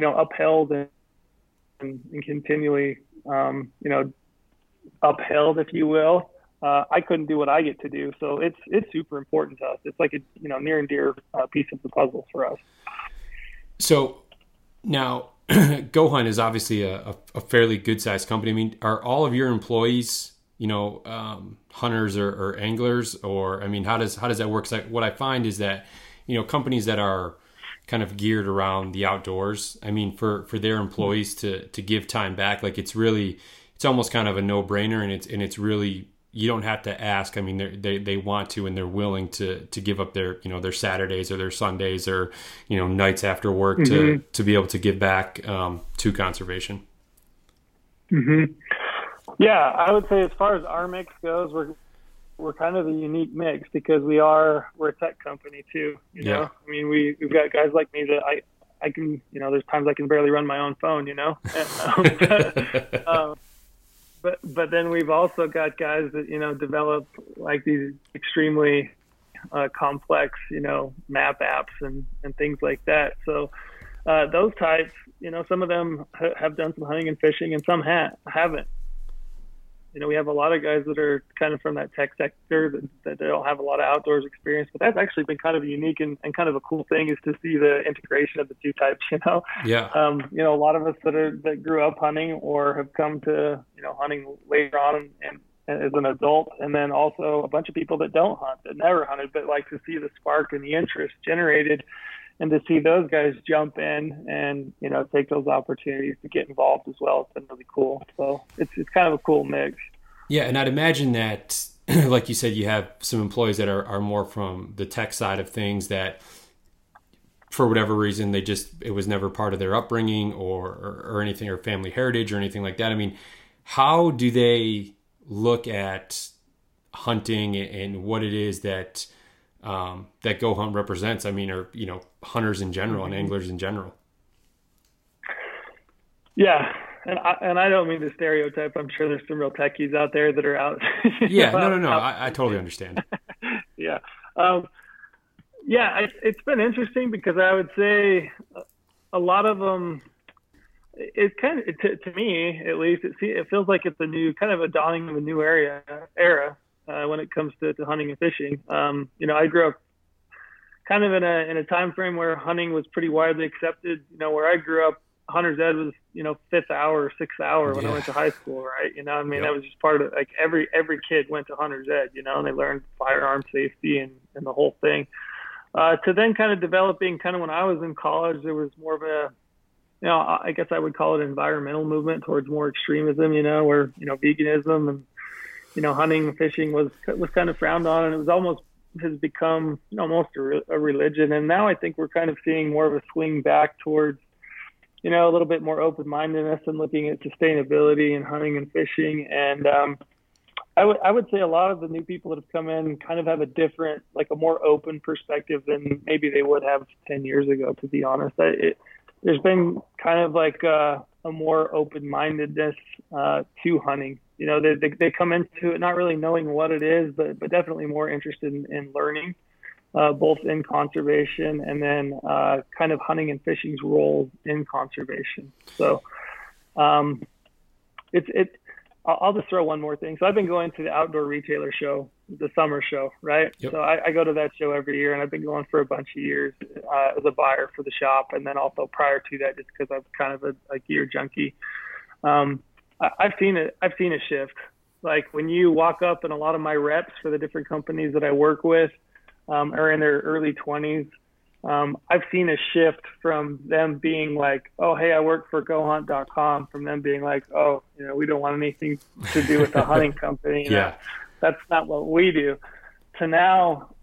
upheld and continually, upheld, if you will, I couldn't do what I get to do. So it's super important to us. It's like a near and dear piece of the puzzle for us. So now, GoHunt is obviously a fairly good-sized company. I mean, are all of your employees, hunters or anglers? Or, I mean, how does that work? 'Cause what I find is that, companies that are kind of geared around the outdoors, I mean, for their employees to give time back, like it's almost kind of a no-brainer, and it's really, you don't have to ask. I mean, they want to, and they're willing to give up their, their Saturdays or their Sundays or, nights after work to be able to give back to conservation. Mm-hmm. Yeah, I would say as far as our mix goes, we're kind of a unique mix because we're a tech company too. You know, I mean, we've got guys like me that I can, there's times I can barely run my own phone, But then we've also got guys that, develop like these extremely complex, map apps and things like that. So those types, some of them have done some hunting and fishing and some haven't. We have a lot of guys that are kind of from that tech sector that they don't have a lot of outdoors experience, but that's actually been kind of unique and kind of a cool thing is to see the integration of the two types, a lot of us that grew up hunting or have come to, hunting later on and as an adult. And then also a bunch of people that don't hunt, that never hunted, but like to see the spark and the interest generated and to see those guys jump in and, take those opportunities to get involved as well. It's been really cool. So it's kind of a cool mix. Yeah. And I'd imagine that, like you said, you have some employees that are more from the tech side of things that for whatever reason, it was never part of their upbringing or anything or family heritage or anything like that. I mean, how do they look at hunting and what it is that, that GoHunt represents, hunters in general and anglers in general? Yeah. And I don't mean to stereotype. I'm sure there's some real techies out there that are out. No. I totally understand. Yeah. It's been interesting because I would say a lot of them, it's kind of, to me, at least, it feels like it's a new kind of a dawning of a new era. When it comes to hunting and fishing. I grew up kind of in a time frame where hunting was pretty widely accepted. Where I grew up, hunter's ed was, fifth hour, sixth hour when I went to high school, right? That was just part of, like, every kid went to hunter's ed, and they learned firearm safety and the whole thing. To then kind of developing kind of when I was in college, there was more of a, I guess I would call it an environmental movement towards more extremism, where, veganism and, hunting and fishing was kind of frowned on, and it was almost has become almost a religion. And now I think we're kind of seeing more of a swing back towards, a little bit more open-mindedness and looking at sustainability and hunting and fishing. And I would say a lot of the new people that have come in kind of have a different, like a more open perspective than maybe they would have 10 years ago, to be honest. There's been kind of like a more open-mindedness to hunting. You know, they come into it not really knowing what it is, but definitely more interested in learning, both in conservation and then kind of hunting and fishing's role in conservation. So I'll just throw one more thing. So I've been going to the Outdoor Retailer Show, the summer show, right? Yep. So I go to that show every year, and I've been going for a bunch of years as a buyer for the shop, and then also prior to that, just because I'm kind of a gear junkie. I've seen a shift. Like when you walk up, and a lot of my reps for the different companies that I work with are in their early 20s. I've seen a shift from them being like, oh, hey, I work for GoHunt.com, from them being like, oh, you know, we don't want anything to do with the hunting company. You know? Yeah. That's not what we do. To now,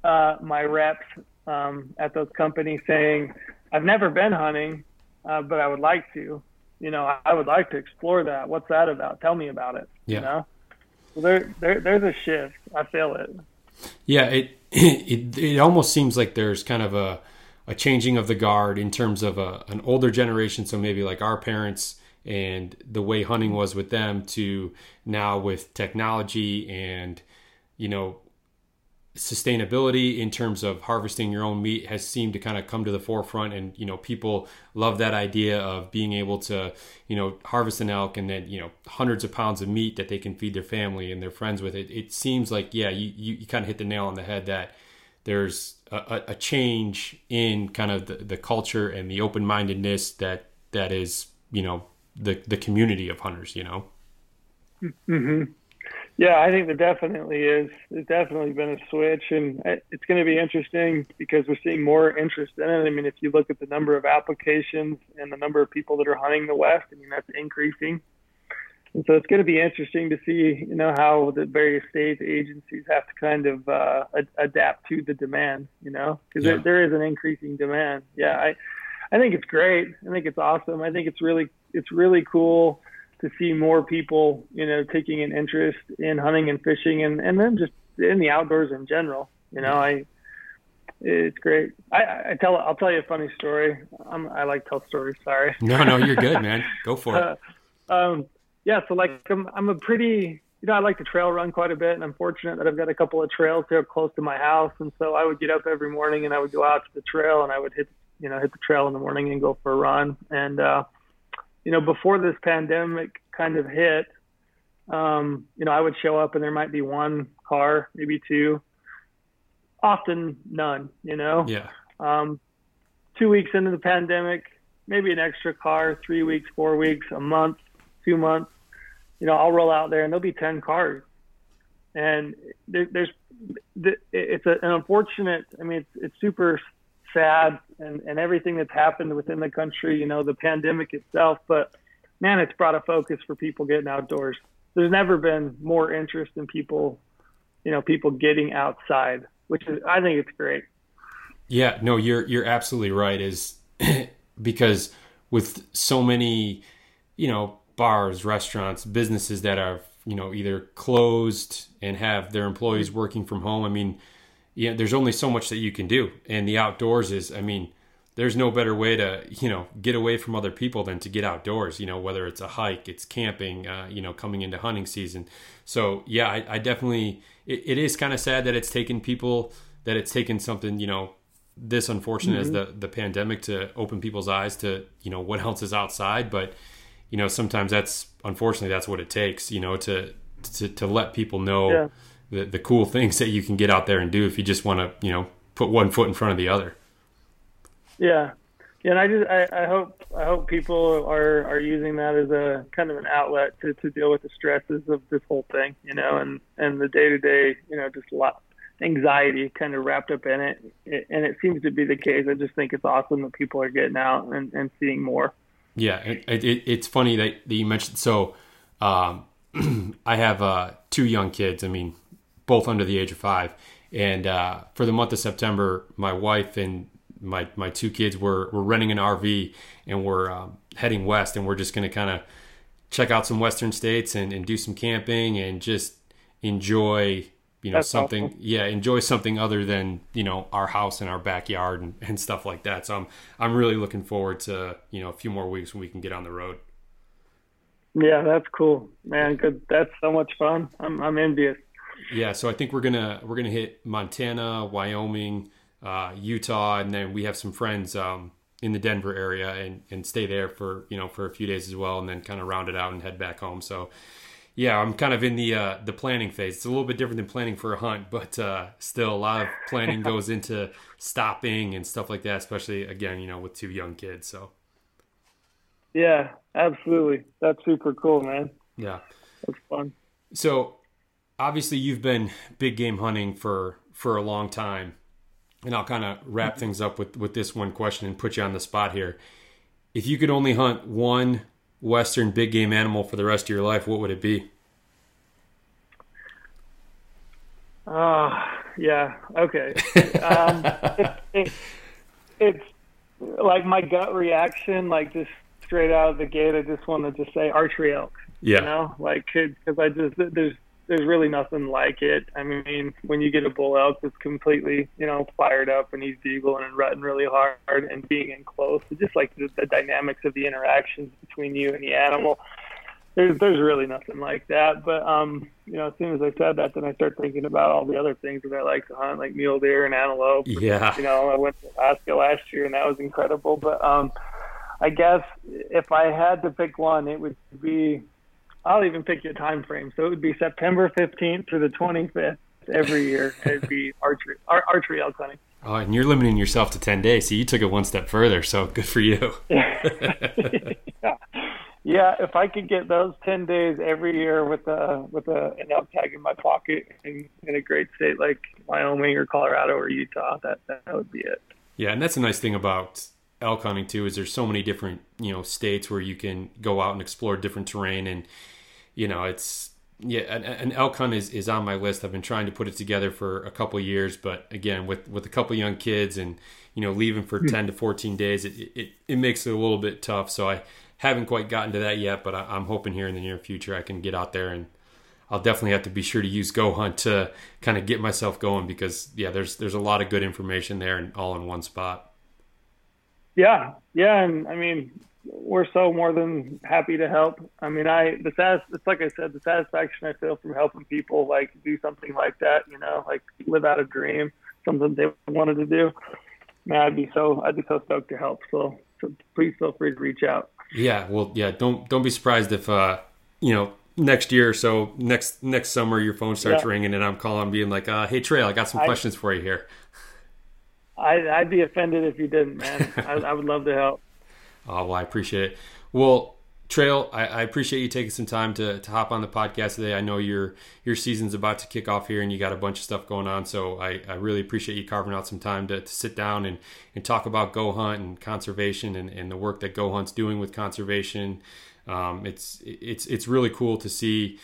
my reps at those companies saying, I've never been hunting, but I would like to. You know, I would like to explore that. What's that about? Tell me about it. Yeah. You know, so there's a shift. I feel it. Yeah, it almost seems like there's kind of a changing of the guard in terms of an older generation. So maybe like our parents and the way hunting was with them to now with technology and, you know, sustainability in terms of harvesting your own meat has seemed to kind of come to the forefront. And, you know, people love that idea of being able to, you know, harvest an elk and then, you know, hundreds of pounds of meat that they can feed their family and their friends with. It seems like, yeah, you kind of hit the nail on the head that there's a change in kind of the culture and the open-mindedness that is, you know, the community of hunters, you know? Mm-hmm. Yeah, I think there definitely is. There's definitely been a switch, and it's going to be interesting because we're seeing more interest in it. I mean, if you look at the number of applications and the number of people that are hunting the West, I mean, that's increasing. And so it's going to be interesting to see, you know, how the various state agencies have to kind of adapt to the demand, you know, because yeah. there is an increasing demand. Yeah, I think it's great. I think it's awesome. I think it's really cool to see more people, you know, taking an interest in hunting and fishing and then just in the outdoors in general. You know, it's great. I'll tell you a funny story. I like to tell stories. Sorry. No, you're good, man. Go for it. Yeah. So like I'm a pretty, you know, I like to trail run quite a bit, and I'm fortunate that I've got a couple of trails here close to my house. And so I would get up every morning and I would go out to the trail and I would hit the trail in the morning and go for a run. And, you know, before this pandemic kind of hit, you know, I would show up and there might be one car, maybe two, often none, you know? Yeah. 2 weeks into the pandemic, maybe an extra car, 3 weeks, 4 weeks, a month, 2 months, you know, I'll roll out there and there'll be 10 cars. And it's an unfortunate, I mean, it's super sad and everything that's happened within the country, you know, the pandemic itself, but man, it's brought a focus for people getting outdoors. There's never been more interest in people, you know, people getting outside, which is, I think it's great. Yeah, no, you're absolutely right is because with so many, you know, bars, restaurants, businesses that are, you know, either closed and have their employees working from home. I mean, yeah, there's only so much that you can do. And the outdoors is, I mean, there's no better way to, you know, get away from other people than to get outdoors, you know, whether it's a hike, it's camping, you know, coming into hunting season. So yeah, I definitely, it is kind of sad that it's taken people, that it's taken something, you know, this unfortunate mm-hmm. as the pandemic to open people's eyes to, you know, what else is outside. But, you know, sometimes that's, unfortunately, that's what it takes, you know, to let people know yeah. The cool things that you can get out there and do if you just want to, you know, put one foot in front of the other. Yeah. Yeah. And I hope people are using that as a kind of an outlet to deal with the stresses of this whole thing, you know, and the day to day, you know, just a lot anxiety kind of wrapped up in it. And it seems to be the case. I just think it's awesome that people are getting out and seeing more. Yeah. It's funny that you mentioned, so, I have, 2 young kids. I mean, both under the age of 5. And for the month of September, my wife and my 2 kids were renting an RV and we're heading west. And we're just going to kind of check out some Western states and do some camping and just enjoy, you know, that's something. Awesome. Yeah, enjoy something other than, you know, our house and our backyard and stuff like that. So I'm really looking forward to, you know, a few more weeks when we can get on the road. Yeah, that's cool, man. Good. That's so much fun. I'm envious. Yeah. So I think we're going to hit Montana, Wyoming, Utah, and then we have some friends, in the Denver area and stay there for a few days as well, and then kind of round it out and head back home. So yeah, I'm kind of in the planning phase. It's a little bit different than planning for a hunt, but still a lot of planning goes into stopping and stuff like that, especially again, with two young kids. So yeah, absolutely. That's super cool, man. Yeah. That's fun. So obviously you've been big game hunting for a long time. And I'll kind of wrap things up with this one question and put you on the spot here. If you could only hunt one Western big game animal for the rest of your life, what would it be? Yeah. Okay. It's like my gut reaction, like just straight out of the gate, I just want to just say archery elk. Yeah. Because I just, there's really nothing like it. I mean, when you get a bull elk that's completely, fired up and he's bugling and rutting really hard and being in close, it's just like the dynamics of the interactions between you and the animal. There's really nothing like that. But, as soon as I said that, then I start thinking about all the other things that I like to hunt, like mule deer and antelope. Yeah. I went to Alaska last year and that was incredible. But I guess if I had to pick one, it would be, I'll even pick your time frame. So it would be September 15th through the 25th every year. It'd be archery elk hunting. Oh, and you're limiting yourself to 10 days. So you took it one step further. So good for you. Yeah. If I could get those 10 days every year with an elk tag in my pocket in a great state like Wyoming or Colorado or Utah, that would be it. Yeah. And that's a nice thing about elk hunting too, is there's so many different, states where you can go out and explore different terrain and, an elk hunt is on my list. I've been trying to put it together for a couple of years, but again, with a couple of young kids and, leaving for 10 to 14 days, it makes it a little bit tough. So I haven't quite gotten to that yet, but I'm hoping here in the near future, I can get out there, and I'll definitely have to be sure to use GoHunt to kind of get myself going because yeah, there's a lot of good information there and all in one spot. Yeah. Yeah. And I mean, we're so more than happy to help. I mean, it's like I said, the satisfaction I feel from helping people like do something like that, like live out a dream, something they wanted to do. Man, I'd be so stoked to help. So please feel free to reach out. Yeah. Well, yeah. Don't be surprised if, next year or so next summer, your phone starts ringing and I'm calling being like, hey Trail, I got some questions for you here. I'd be offended if you didn't, man. I would love to help. Oh, well, I appreciate it. Well, Trail, I appreciate you taking some time to hop on the podcast today. I know your season's about to kick off here and you got a bunch of stuff going on. So I really appreciate you carving out some time to sit down and talk about GoHunt and conservation and the work that GoHunt's doing with conservation. It's really cool to see,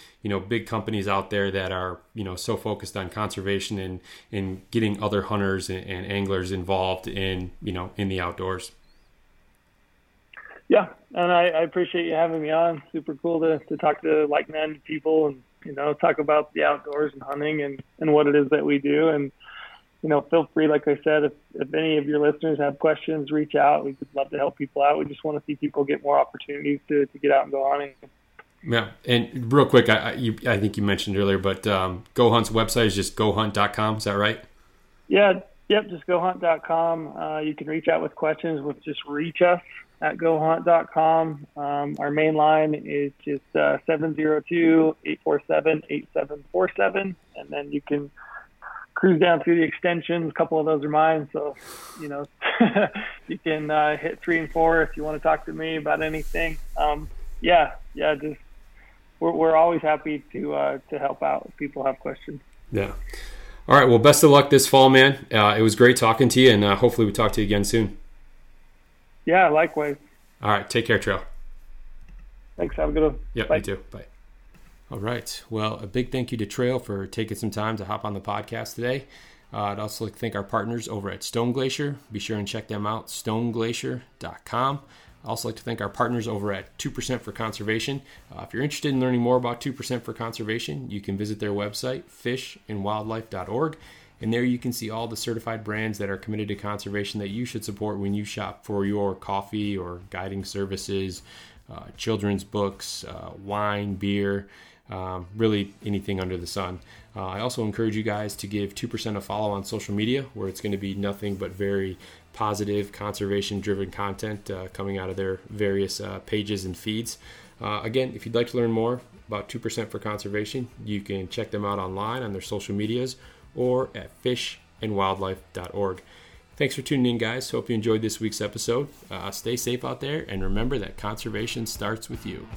big companies out there that are, so focused on conservation and getting other hunters and anglers involved in, in the outdoors. Yeah, and I appreciate you having me on. Super cool to talk to like-minded people and, talk about the outdoors and hunting and what it is that we do. And, feel free, like I said, if any of your listeners have questions, reach out. We'd love to help people out. We just want to see people get more opportunities to get out and go hunting. Yeah, and real quick, I think you mentioned earlier, but GoHunt's website is just GoHunt.com. Is that right? Yeah, yep, just GoHunt.com. You can reach out with questions. Just reach us at GoHunt.com. Our main line is just 702-847-8747. And then you can cruise down through the extensions. A couple of those are mine. So, you can hit 3 and 4 if you want to talk to me about anything. We're always happy to help out if people have questions. Yeah. All right. Well, best of luck this fall, man. It was great talking to you, and hopefully we talk to you again soon. Yeah, likewise. All right. Take care, Trail. Thanks. Have a good one. Yep, bye. You too. Bye. All right. Well, a big thank you to Trail for taking some time to hop on the podcast today. I'd also like to thank our partners over at Stone Glacier. Be sure and check them out, StoneGlacier.com. I'd also like to thank our partners over at 2% for Conservation. If you're interested in learning more about 2% for Conservation, you can visit their website, fishandwildlife.org. And there you can see all the certified brands that are committed to conservation that you should support when you shop for your coffee or guiding services, children's books, wine, beer, really anything under the sun. I also encourage you guys to give 2% a follow on social media, where it's going to be nothing but very positive, conservation-driven content coming out of their various pages and feeds. Again, if you'd like to learn more about 2% for Conservation, you can check them out online on their social medias or at fishandwildlife.org. Thanks for tuning in, guys. Hope you enjoyed this week's episode. Stay safe out there, and remember that conservation starts with you.